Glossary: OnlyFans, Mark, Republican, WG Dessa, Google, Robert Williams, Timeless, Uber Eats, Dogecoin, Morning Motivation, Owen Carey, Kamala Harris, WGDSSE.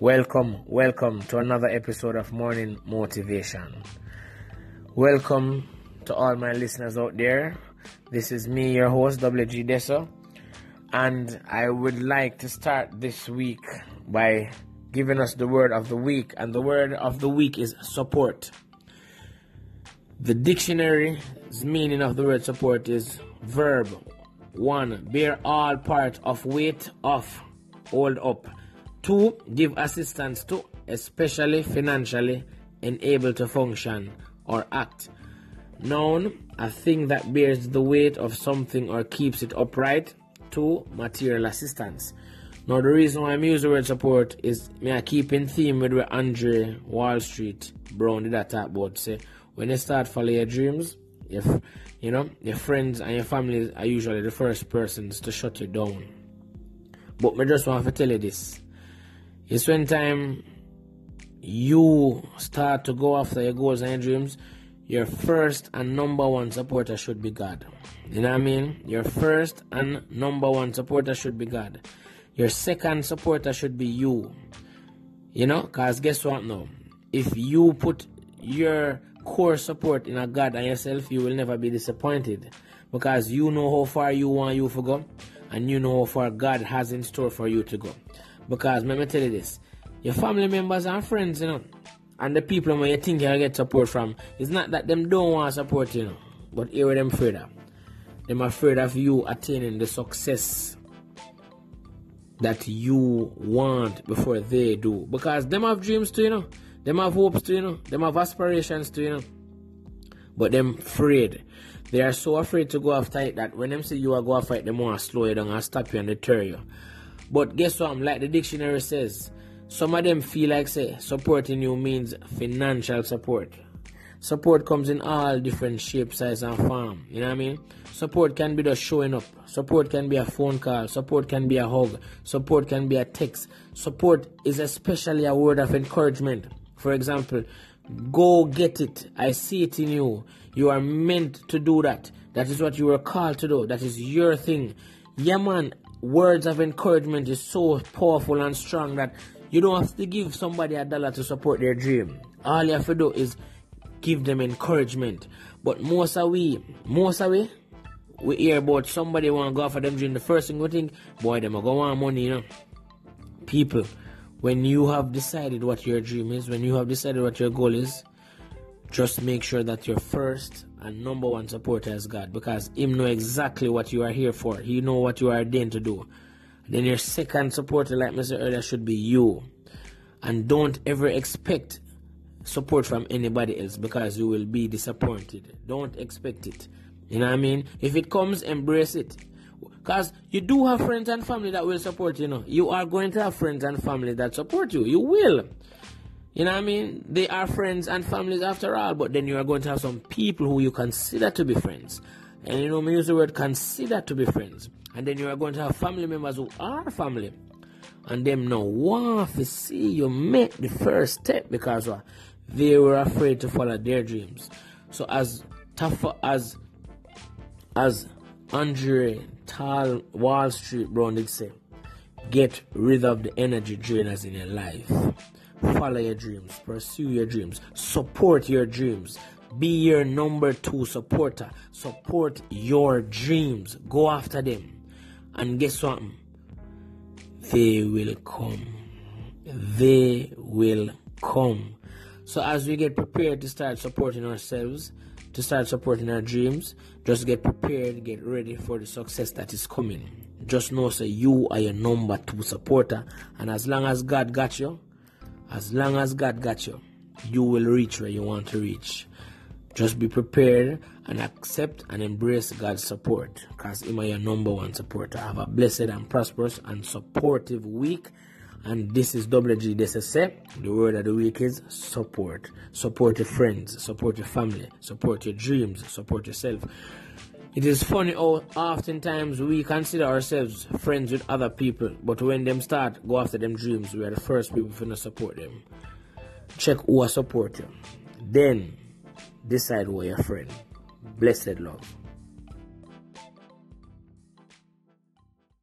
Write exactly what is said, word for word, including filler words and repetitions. Welcome, welcome to another episode of Morning Motivation. Welcome to all my listeners out there. This is me, your host, W G Dessa, and I would like to start this week by giving us the word of the week, and the word of the week is support. The dictionary's meaning of the word support is verb one, bear all part of weight of, hold up. Two, give assistance to, especially financially, unable to function or act. Noun, a thing that bears the weight of something or keeps it upright. Two, material assistance. Now, the reason why I'm using the word support is me I keep in theme with what Andre Wall Street Brown did that talk about. Say, when you start follow your dreams, if you know your friends and your family are usually the first persons to shut you down. But me just want to tell you this. It's when time you start to go after your goals and your dreams, your first and number one supporter should be God. You know what I mean? Your first and number one supporter should be God. Your second supporter should be you. You know? Because guess what now? If you put your core support in a God and yourself, you will never be disappointed. Because you know how far you want you to go. And you know how far God has in store for you to go. Because, let me tell you this, your family members and friends, you know, and the people where you think you'll get support from, it's not that them don't want support, you know, but here with them afraid of. Them afraid of you attaining the success that you want before they do. Because them have dreams too, you know, them have hopes too, you know, them have aspirations too, you know, but them afraid. They are so afraid to go after it that when them see you are go after it, they want to slow you down and stop you and deter you. But guess what? Like the dictionary says, some of them feel like, say, supporting you means financial support. Support comes in all different shapes, size, and form. You know what I mean? Support can be just showing up. Support can be a phone call. Support can be a hug. Support can be a text. Support is especially a word of encouragement. For example, go get it. I see it in you. You are meant to do that. That is what you were called to do. That is your thing. Yeah, man. Words of encouragement is so powerful and strong that you don't have to give somebody a dollar to support their dream. All you have to do is give them encouragement. But most of we, most of we, we hear about somebody want to go for them dream. The first thing we think, boy, them are going to want money, you know. People, when you have decided what your dream is, when you have decided what your goal is, just make sure that your first and number one supporter is God, because Him know exactly what you are here for. He know what you are ordained to do. Then your second supporter, like I said earlier, should be you. And don't ever expect support from anybody else, because you will be disappointed. Don't expect it. You know what I mean? If it comes, embrace it. Because you do have friends and family that will support you. You know, you are going to have friends and family that support you. You will. You know what I mean? They are friends and families after all, but then you are going to have some people who you consider to be friends. And you know, we use the word consider to be friends. And then you are going to have family members who are family. And them now want to see you make the first step because uh, they were afraid to follow their dreams. So as tough as as Andre Tal Wall Street Brown did say, get rid of the energy drainers in your life. Follow your dreams, pursue your dreams, support your dreams, be your number two supporter, support your dreams, go after them, and guess what? They will come. They will come. So as we get prepared to start supporting ourselves, to start supporting our dreams, just get prepared, get ready for the success that is coming. Just know, say, you are your number two supporter, and as long as God got you, As long as God got you, you will reach where you want to reach. Just be prepared and accept and embrace God's support, because Him is your number one supporter. Have a blessed and prosperous and supportive week. And this is W G D S S E. The word of the week is support. Support your friends, support your family, support your dreams, support yourself. It is funny how oftentimes we consider ourselves friends with other people, but when them start go after them dreams, we are the first people to support them. Check who are supporting, then decide who are your friend. Blessed love.